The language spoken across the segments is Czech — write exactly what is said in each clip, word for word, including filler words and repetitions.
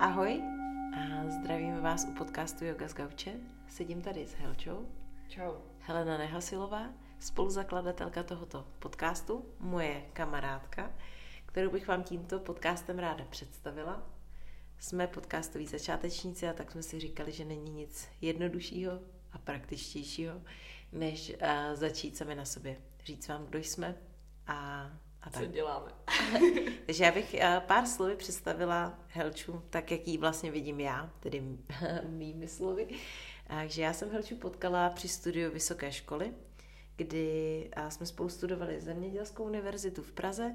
Ahoj a zdravím vás u podcastu Yoga z gauče. Sedím tady s Helčou. Čau. Helena Nehasilová, spoluzakladatelka tohoto podcastu, moje kamarádka, kterou bych vám tímto podcastem ráda představila. Jsme podcastoví začátečníci a tak jsme si říkali, že není nic jednoduššího a praktičtějšího, než uh, začít sami na sobě. Říct vám, kdo jsme a, a tak. Co děláme. Takže já bych uh, pár slovy představila Helču, tak jak ji vlastně vidím já, tedy mými slovy. Takže já jsem Helču potkala při studiu vysoké školy, kdy uh, jsme spolu studovali Zemědělskou univerzitu v Praze,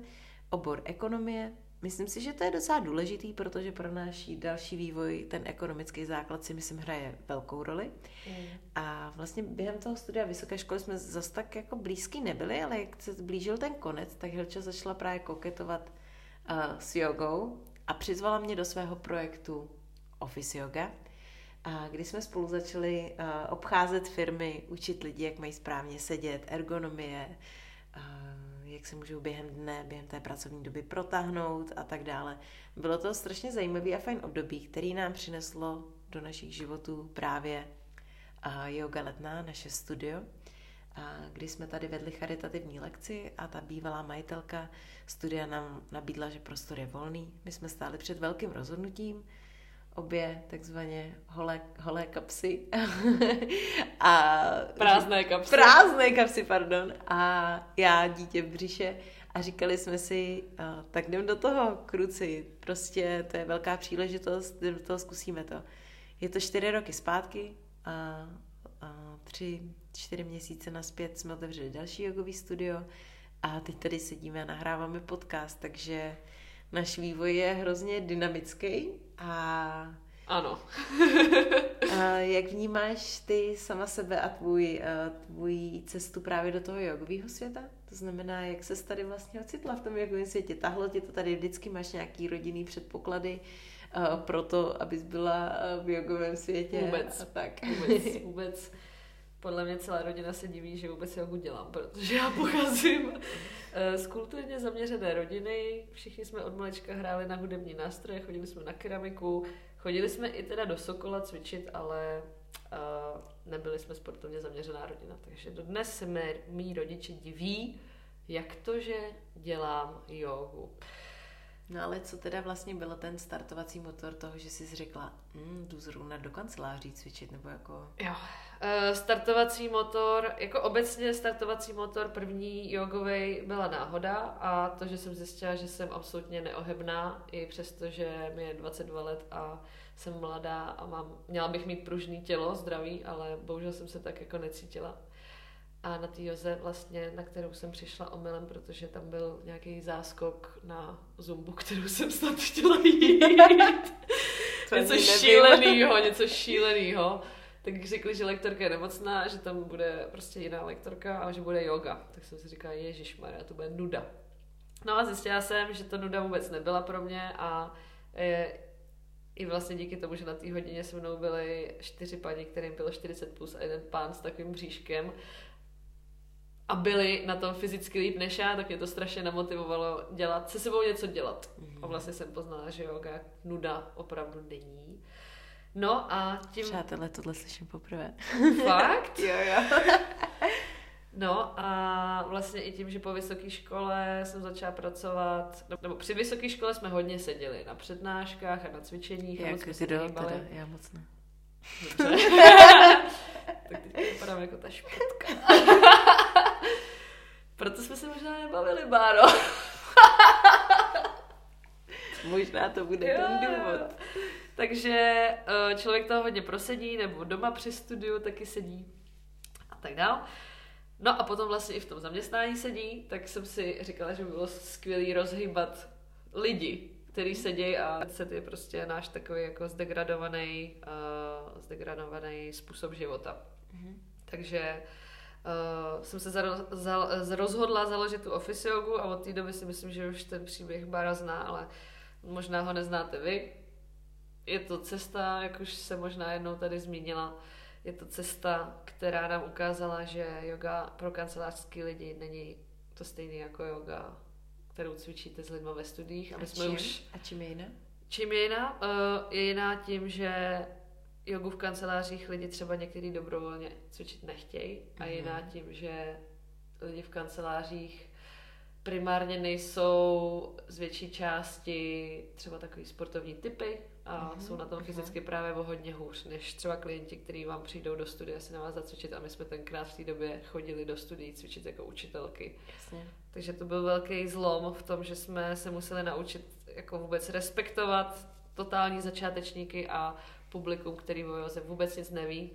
obor ekonomie. Myslím si, že to je docela důležitý, protože pro náš další vývoj ten ekonomický základ si myslím hraje velkou roli. Mm. A vlastně během toho studia vysoké školy jsme zase tak jako blízký nebyli, ale jak se blížil ten konec, tak Helča začala právě koketovat uh, s jogou a přizvala mě do svého projektu Office Yoga, uh, kdy jsme spolu začali uh, obcházet firmy, učit lidi, jak mají správně sedět, ergonomie, uh, jak se můžou během dne, během té pracovní doby protáhnout a tak dále. Bylo to strašně zajímavý a fajn období, který nám přineslo do našich životů právě Yoga Letná, naše studio, kdy jsme tady vedli charitativní lekci a ta bývalá majitelka studia nám nabídla, že prostor je volný. My jsme stáli před velkým rozhodnutím, obě takzvaně holé, holé kapsy a prázdné kapsy. Prázdné kapsy, pardon. A já dítě v břiše a říkali jsme si, tak jdem do toho, kruci, prostě to je velká příležitost, jdem do toho, zkusíme to. Je to čtyři roky zpátky a, a tři, čtyři měsíce nazpět jsme otevřeli další jogový studio a teď tady sedíme a nahráváme podcast, takže náš vývoj je hrozně dynamický a... Ano. A jak vnímáš ty sama sebe a tvůj, tvůj cestu právě do toho jogového světa? To znamená, jak ses tady vlastně ocitla v tom jogovém světě? Tahlo tě to tady, vždycky máš nějaký rodinný předpoklady pro to, abys byla v jogovém světě? Vůbec. A tak. Vůbec, vůbec. Podle mě celá rodina se diví, že vůbec jogu dělám, protože já pocházím z kulturně zaměřené rodiny. Všichni jsme od malička hráli na hudební nástroje, chodili jsme na keramiku, chodili jsme i teda do Sokola cvičit, ale uh, nebyli jsme sportovně zaměřená rodina. Takže dodnes se mé, mý rodiče diví, jak to, že dělám jogu. No ale co teda vlastně bylo ten startovací motor toho, že jsi řekla, hm, jdu zrovna do kanceláří cvičit, nebo jako... Jo, e, startovací motor, jako obecně startovací motor první jogovej byla náhoda a to, že jsem zjistila, že jsem absolutně neohebná, i přesto, že mi je dvacet dva let a jsem mladá a mám, měla bych mít pružný tělo, zdravý, ale bohužel jsem se tak jako necítila. A na té joze vlastně, na kterou jsem přišla omylem, protože tam byl nějaký záskok na zumbu, kterou jsem snad chtěla jít. něco šílenýho, něco šílenýho. Tak řekli, že lektorka je nemocná, že tam bude prostě jiná lektorka a že bude yoga. Tak jsem si říkala, ježišmarja, to bude nuda. No a zjistila jsem, že to nuda vůbec nebyla pro mě a e, i vlastně díky tomu, že na té hodině se mnou byly čtyři paní, kterým bylo čtyřicet plus a jeden pán s takovým bříškem, a byli na tom fyzicky líp než já, tak mě to strašně namotivovalo dělat, se sebou něco dělat. Mm. A vlastně jsem poznala, že joga nuda opravdu není. No a tím... Přátelé, tohle slyším poprvé. Fakt? Jo, jo. No a vlastně i tím, že po vysoké škole jsem začala pracovat, nebo při vysoké škole jsme hodně seděli na přednáškách a na cvičeních. Jak a moc kdo, teda, já moc ne. Tak teď vypadám jako ta špitka. Proto jsme se možná nebavili, Báro. Možná to bude jo, ten důvod. Takže člověk toho hodně prosedí, nebo doma při studiu taky sedí a tak dál. No a potom vlastně i v tom zaměstnání sedí, tak jsem si říkala, že by bylo skvělý rozhýbat lidi, který sedí a set je prostě náš takový jako zdegradovaný, uh, zdegradovaný způsob života. Mm-hmm. Takže uh, jsem se zaro- za- rozhodla založit tu Office Yogu a od té doby si myslím, že už ten příběh Bára zná, ale možná ho neznáte vy. Je to cesta, jak už se možná jednou tady zmínila, je to cesta, která nám ukázala, že yoga pro kancelářský lidi není to stejný jako yoga, kterou cvičíte s lidmi ve studiích. A, a, čím? Už... a čím je jiná? Čím je jiná? Je jiná tím, že jogu v kancelářích lidi třeba některý dobrovolně cvičit nechtějí a jiná tím, že lidi v kancelářích primárně nejsou z větší části třeba takový sportovní typy a mm-hmm. jsou na tom fyzicky právě o hodně hůř, než třeba klienti, kteří vám přijdou do studia si na vás zacvičit a my jsme tenkrát v té době chodili do studií cvičit jako učitelky. Jasně. Takže to byl velký zlom v tom, že jsme se museli naučit jako vůbec respektovat totální začátečníky a publikum, který o józe vůbec nic neví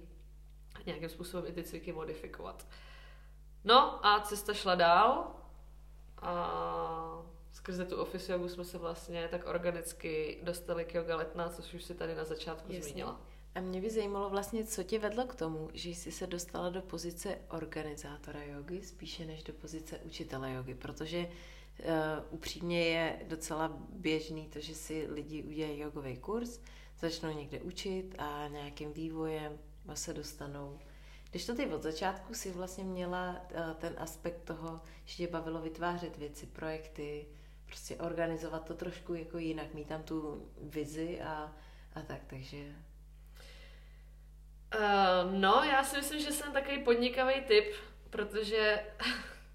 a nějakým způsobem i ty cviky modifikovat. No a cesta šla dál. A skrze tu Office Jogu jsme se vlastně tak organicky dostali k Yoga Letná, což už si tady na začátku Jasně. zmínila. A mě by zajímalo vlastně, co tě vedlo k tomu, že jsi se dostala do pozice organizátora jogy spíše než do pozice učitele jogy, protože uh, upřímně je docela běžný to, že si lidi udělají jogový kurz, začnou někde učit a nějakým vývojem se dostanou. Když to ty od začátku si vlastně měla ten aspekt toho, že tě bavilo vytvářet věci, projekty, prostě organizovat to trošku jako jinak, mít tam tu vizi a, a tak, takže... Uh, no, já si myslím, že jsem takový podnikavý typ, protože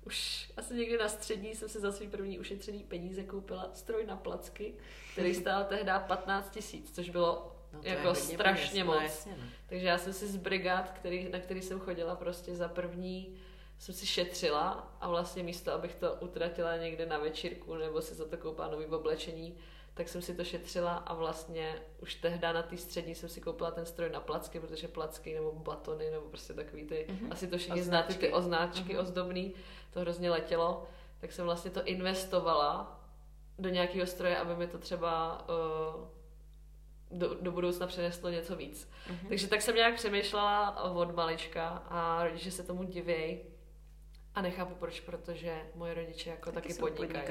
už asi někdy na střední jsem si za svý první ušetřený peníze koupila stroj na placky, který stál tehdy patnáct tisíc, což bylo... No jako strašně moc. Jasně, takže já jsem si z brigád, který, na který jsem chodila prostě za první, jsem si šetřila a vlastně místo, abych to utratila někde na večírku nebo si za to koupila nový oblečení, tak jsem si to šetřila a vlastně už tehdy na té střední jsem si koupila ten stroj na placky, protože placky nebo batony nebo prostě takový ty, mm-hmm. asi to všichni znáte, ty oznáčky mm-hmm. ozdobný, to hrozně letělo, tak jsem vlastně to investovala do nějakého stroje, aby mi to třeba... Uh, Do, do budoucna přineslo něco víc. Uh-huh. Takže tak jsem nějak přemýšlela od malička a rodiče se tomu divějí a nechápu proč, protože moje rodiče jako taky, taky podnikají.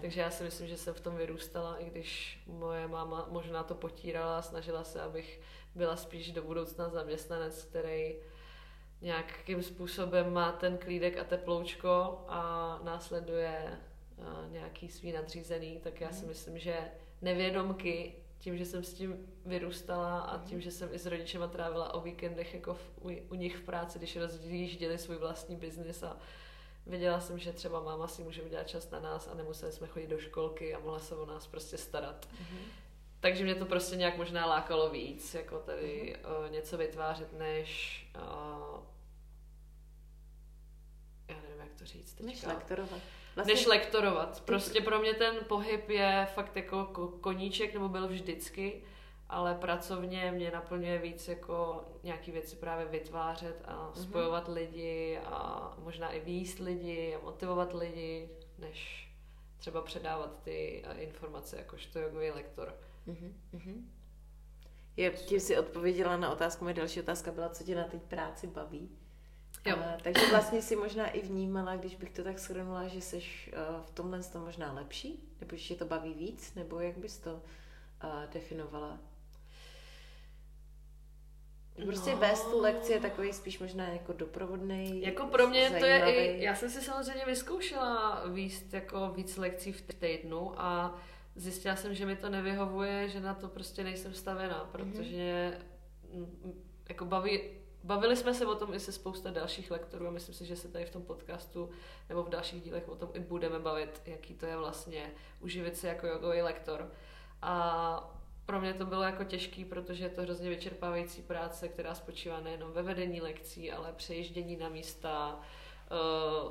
Takže já si myslím, že jsem v tom vyrůstala, i když moje máma možná to potírala, snažila se, abych byla spíš do budoucna zaměstnanec, který nějakým způsobem má ten klídek a teploučko a následuje nějaký svý nadřízený, tak já si myslím, že nevědomky tím, že jsem s tím vyrůstala a tím, že jsem i s rodičema trávila o víkendech jako v, u, u nich v práci, když rozjížděli svůj vlastní biznis a věděla jsem, že třeba máma si může udělat čas na nás a nemuseli jsme chodit do školky a mohla se o nás prostě starat. Mm-hmm. Takže mě to prostě nějak možná lákalo víc, jako tady mm-hmm. o, něco vytvářet, než o, já nevím, jak to říct teďka. Než lektorovat. Vlastně... Než lektorovat. Prostě pro mě ten pohyb je fakt jako koníček, nebo byl vždycky, ale pracovně mě naplňuje víc jako nějaký věci právě vytvářet a spojovat mm-hmm. lidi a možná i výjist lidi a motivovat lidi, než třeba předávat ty informace jakožto jogový lektor. Mm-hmm. Je, tím si odpověděla na otázku, moje další otázka byla, co tě na té práci baví? Jo. A, takže vlastně si možná i vnímala, když bych to tak shrnula, že seš uh, v tomhle to možná lepší, nebo že to baví víc, nebo jak bys to uh, definovala? Prostě no. Vést tu lekci je takový spíš možná jako doprovodnej. Jako pro mě zajímavý. To je i, já jsem si samozřejmě vyzkoušela vést jako víc lekcí v týdnu a zjistila jsem, že mi to nevyhovuje, že na to prostě nejsem stavěná, protože mm-hmm. jako baví Bavili jsme se o tom i se spousta dalších lektorů a myslím si, že se tady v tom podcastu nebo v dalších dílech o tom i budeme bavit, jaký to je vlastně uživit se jako jogový lektor. A pro mě to bylo jako těžký, protože je to hrozně vyčerpávající práce, která spočívá nejenom ve vedení lekcí, ale přejíždění na místa,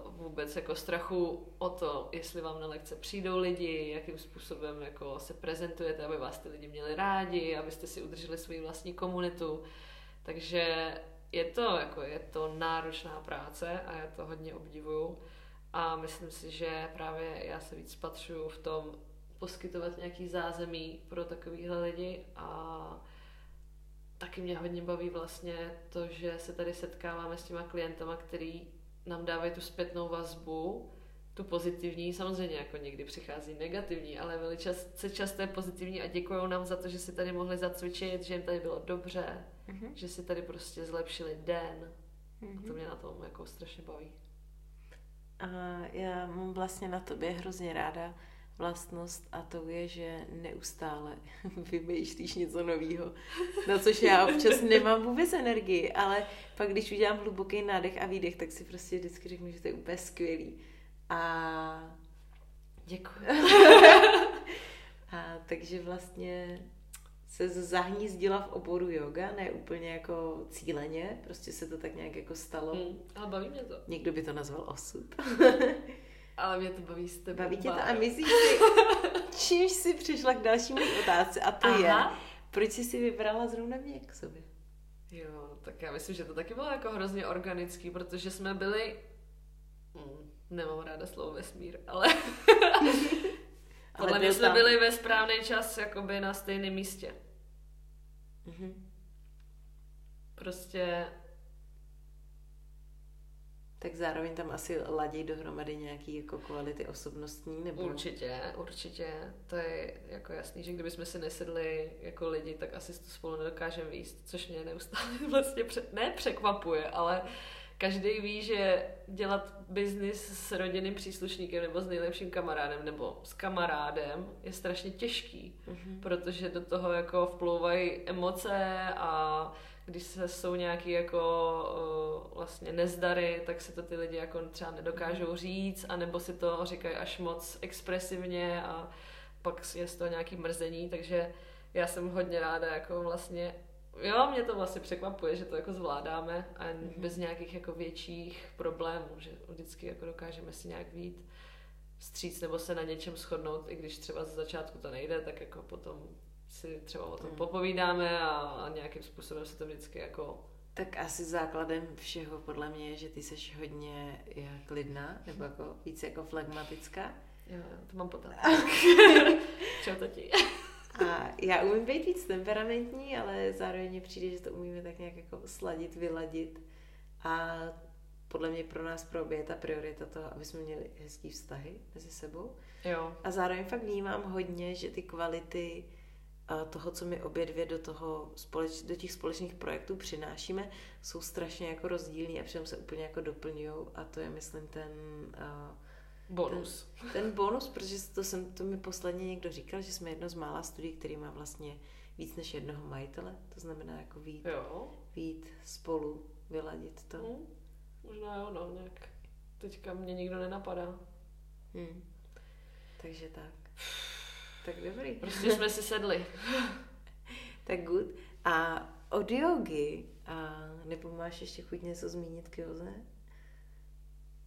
vůbec jako strachu o to, jestli vám na lekce přijdou lidi, jakým způsobem jako se prezentujete, aby vás ty lidi měli rádi, abyste si udrželi svou vlastní komunitu. Takže je to, jako, je to náročná práce a já to hodně obdivuju a myslím si, že právě já se víc spatřuju v tom poskytovat nějaký zázemí pro takovýhle lidi a taky mě hodně baví vlastně to, že se tady setkáváme s těma klientama, který nám dávají tu zpětnou vazbu, tu pozitivní, samozřejmě jako někdy přichází negativní, ale velice často je pozitivní a děkujou nám za to, že si tady mohli zacvičit, že jim tady bylo dobře, mm-hmm. že si tady prostě zlepšili den. Mm-hmm. A to mě na tom jako strašně baví. A já mám vlastně na tobě hrozně ráda vlastnost a to je, že neustále vymýšlíš něco nového, na což já občas nemám vůbec energii, ale pak, když udělám hluboký nádech a výdech, tak si prostě vždycky řeknu, že to je úplně skvělý. A děkuji. A takže vlastně se zahnízdila v oboru yoga, ne úplně jako cíleně, prostě se to tak nějak jako stalo. Mm, ale baví mě to. Někdo by to nazval osud. Ale mě to baví s tebou. Baví tě to a myslíš si, čímž jsi přišla k další mojí otázce a to Aha. je, proč jsi si vybrala zrovna mě k sobě? Jo, tak já myslím, že to taky bylo jako hrozně organický, protože jsme byli, mm, nemám ráda slovo vesmír, ale... Podle mě jsme tam. byli ve správný čas jakoby na stejném místě. Mm-hmm. Prostě... Tak zároveň tam asi ladí dohromady nějaký jako kvality osobnostní, nebo... Určitě, určitě. To je jako jasný, že kdybychom si nesedli jako lidi, tak asi to spolu nedokážeme výjist, což mě neustále vlastně pře... ne překvapuje, ale... Každý ví, že dělat biznis s rodinným příslušníkem nebo s nejlepším kamarádem nebo s kamarádem je strašně těžký, mm-hmm. protože do toho jako vplouvají emoce a když se jsou nějaký jako vlastně nezdary, tak se to ty lidi jako třeba nedokážou říct anebo si to říkají až moc expresivně a pak je z toho nějaký mrzení, takže já jsem hodně ráda jako vlastně jo, mě to vlastně překvapuje, že to jako zvládáme a mm-hmm. bez nějakých jako větších problémů, že vždycky jako dokážeme si nějak vyjít vstříc nebo se na něčem shodnout, i když třeba ze začátku to nejde, tak jako potom si třeba o tom mm. popovídáme a, a nějakým způsobem se to vždycky jako... Tak asi základem všeho podle mě je, že ty jsi hodně klidná nebo jako víc jako flegmatická. Jo, to mám potávat. Čau to ti. A já umím být víc temperamentní, ale zároveň mi přijde, že to umíme tak nějak jako sladit, vyladit. A podle mě pro nás pro obě je ta priorita toho, aby jsme měli hezký vztahy mezi sebou. Jo. A zároveň fakt vnímám hodně, že ty kvality toho, co my obě dvě do, toho společ, do těch společných projektů přinášíme, jsou strašně jako rozdílný a přitom se úplně jako doplňujou. A to je, myslím, ten... Bonus. Ten, ten bonus, protože to, jsem, to mi posledně někdo říkal, že jsme jedno z mála studií, který má vlastně víc než jednoho majitele. To znamená jako vyjít, vyjít spolu, vyladit to. Hmm. Možná jo, no, nějak. Teďka mě nikdo nenapadá. Hmm. Takže tak. Tak dobrý. Prostě jsme si sedli. Tak good. A od jogy, a nebo máš ještě chuť něco zmínit k józe?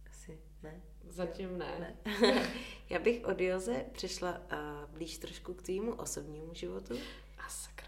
Asi ne. Zatím ne. ne. Já bych od józe přišla uh, blíž trošku k tvému osobnímu životu. A sakra.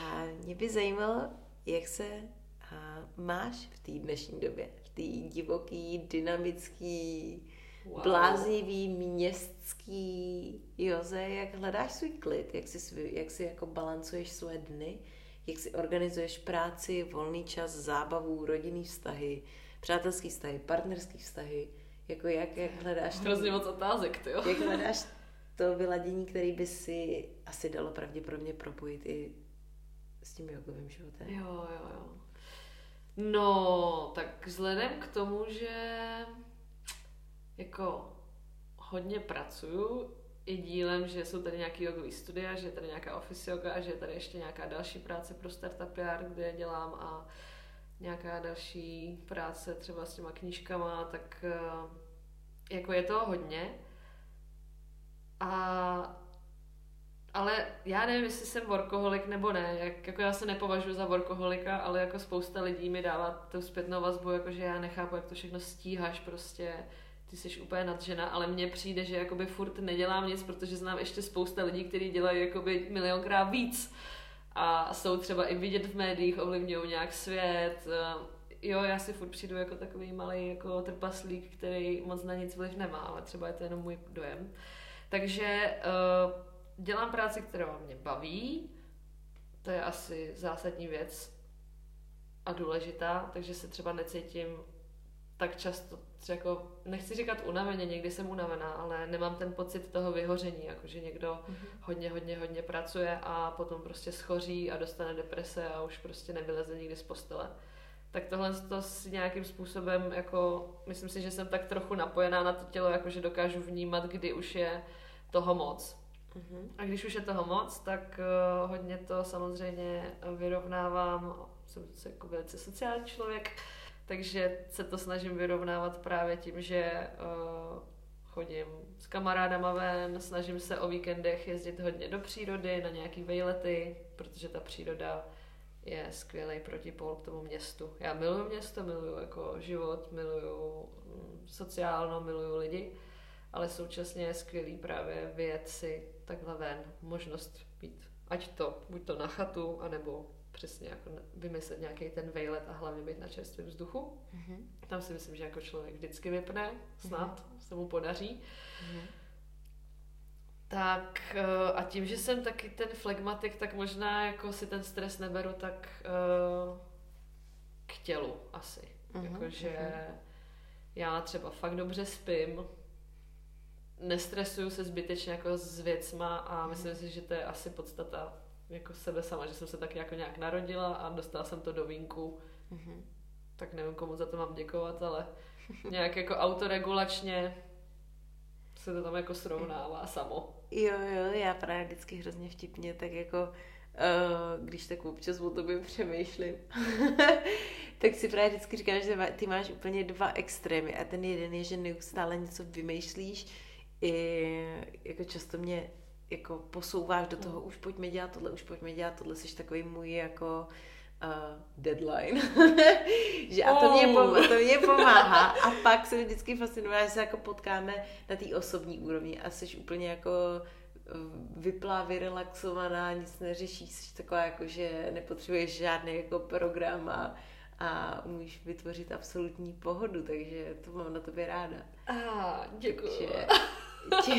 A mě by zajímalo, jak se uh, máš v té dnešní době, v té divoký, dynamický, wow. bláznivý, městský józe, jak hledáš svůj klid, jak si, jak si jako balancuješ své dny, jak si organizuješ práci, volný čas, zábavu, rodinný vztahy, přátelský vztahy, partnerský vztahy, jako jak, jak hledáš... Hrozně moc otázek, ty jo. Jak hledáš to vyladění, který by si asi dalo pravděpodobně propojit i s tím jogovým životem. Jo, jo, jo. No, tak vzhledem k tomu, že jako hodně pracuju i dílem, že jsou tady nějaký jogový studia, že je tady nějaká office yoga a že je tady ještě nějaká další práce pro startup P R, kde dělám a nějaká další práce třeba s těma knížkama, tak jako je toho hodně. A, ale já nevím, jestli jsem workoholik nebo ne. Jak, jako já se nepovažuji za workoholika, ale jako spousta lidí mi dává tu zpětnou vazbu, jakože já nechápu, jak to všechno stíháš prostě. Ty jsi úplně nadžena, ale mně přijde, že jakoby furt nedělám nic, protože znám ještě spousta lidí, kteří dělají jakoby milionkrát víc. A jsou třeba i vidět v médiích, ovlivňují nějak svět. Jo, já si furt přijdu jako takový malý jako trpaslík, který moc na nic vliv nemá, ale třeba je to jenom můj dojem. Takže uh, dělám práci, která mě baví. To je asi zásadní věc a důležitá, takže se třeba necítím tak často, jako, nechci říkat unaveně, někdy jsem unavená, ale nemám ten pocit toho vyhoření, jakože někdo hodně, hodně, hodně pracuje a potom prostě schoří a dostane deprese a už prostě nevyleze nikdy z postele. tak tohle to s nějakým způsobem, jako, myslím si, že jsem tak trochu napojená na to tělo, jakože dokážu vnímat, kdy už je toho moc. Mm-hmm. A když už je toho moc, tak uh, hodně to samozřejmě vyrovnávám, jsem jako velice sociální člověk, takže se to snažím vyrovnávat právě tím, že uh, chodím s kamarádama ven, snažím se o víkendech jezdit hodně do přírody, na nějaký vejlety, protože ta příroda je skvělý protipol k tomu městu. Já miluju město, miluju jako život, miluju sociálno, miluju lidi, ale současně je skvělý právě vyjet si takhle ven, možnost být, ať to, buď to na chatu, anebo přesně jako vymyslet nějaký ten vejlet a hlavně být na čerstvém vzduchu. Mm-hmm. Tam si myslím, že jako člověk vždycky vypne, snad mm-hmm. se mu podaří. Mm-hmm. Tak a tím, že jsem taky ten flegmatik, tak možná jako si ten stres neberu tak uh, k tělu asi. Mm-hmm. Jakože mm-hmm. já třeba fakt dobře spím, nestresuju se zbytečně jako s věcma a myslím mm-hmm. si, že to je asi podstata jako sebe sama, že jsem se tak jako nějak narodila a dostala jsem to do vínku. Mm-hmm. Tak nevím, komu za to mám děkovat, ale nějak jako autoregulačně se to tam jako srovnává samo. Jo, jo, já právě vždycky hrozně vtipně, tak jako, uh, když tak občas o tobě přemýšlím, tak si právě vždycky říkám, že ty máš úplně dva extrémy a ten jeden je, že neustále něco vymýšlíš, i jako často mě jako posouváš do toho, už pojďme dělat tohle, už pojďme dělat tohle, jsi takový můj jako Uh, deadline. Že a to mě, pom- to mě pomáhá. A pak se vždycky fascinuje, že se jako potkáme na té osobní úrovni a jsi úplně jako vyplá, vyrelaxovaná, nic neřešíš, jsi taková jako, že nepotřebuješ žádný jako program a, a umíš vytvořit absolutní pohodu, takže to mám na tobě ráda. Ah, děkuju. Takže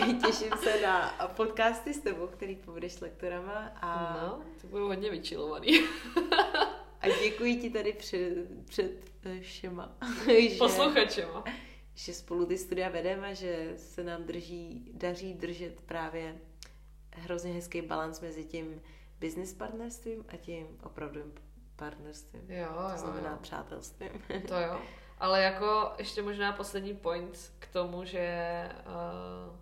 tě, těším se na podcasty s tebou, který budeš lektorama. A... No, to budou hodně vyčilovaný. A děkuji ti tady před, před všema. Že, posluchačema. Že spolu ty studia vedeme a že se nám drží, daří držet právě hrozně hezký balans mezi tím business partnerstvím a tím opravdovým partnerstvím. Jo, to znamená jo. přátelstvím. To jo. Ale jako ještě možná poslední point k tomu, že uh,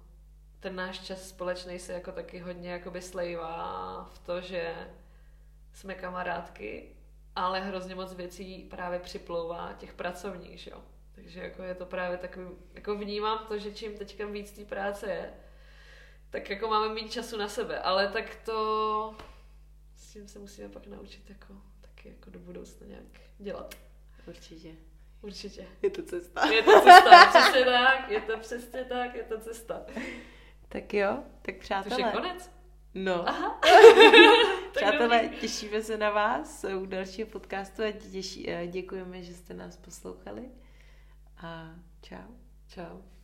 ten náš čas společný se jako taky hodně jakoby slejvá v to, že jsme kamarádky, ale hrozně moc věcí právě připlouvá těch pracovních, že jo. Takže jako je to právě takový, jako vnímám to, že čím teďka víc té práce je, tak jako máme mít času na sebe, ale tak to s tím se musíme pak naučit jako taky jako do budoucna nějak dělat. Určitě. Určitě. Je to cesta. Je to cesta, přesně tak, je to přesně tak, je to cesta. Tak jo, tak přátelé. To už je konec? No. Aha. Přátelé, těšíme se na vás u dalšího podcastu a těší, děkujeme, že jste nás poslouchali. A čau. Čau.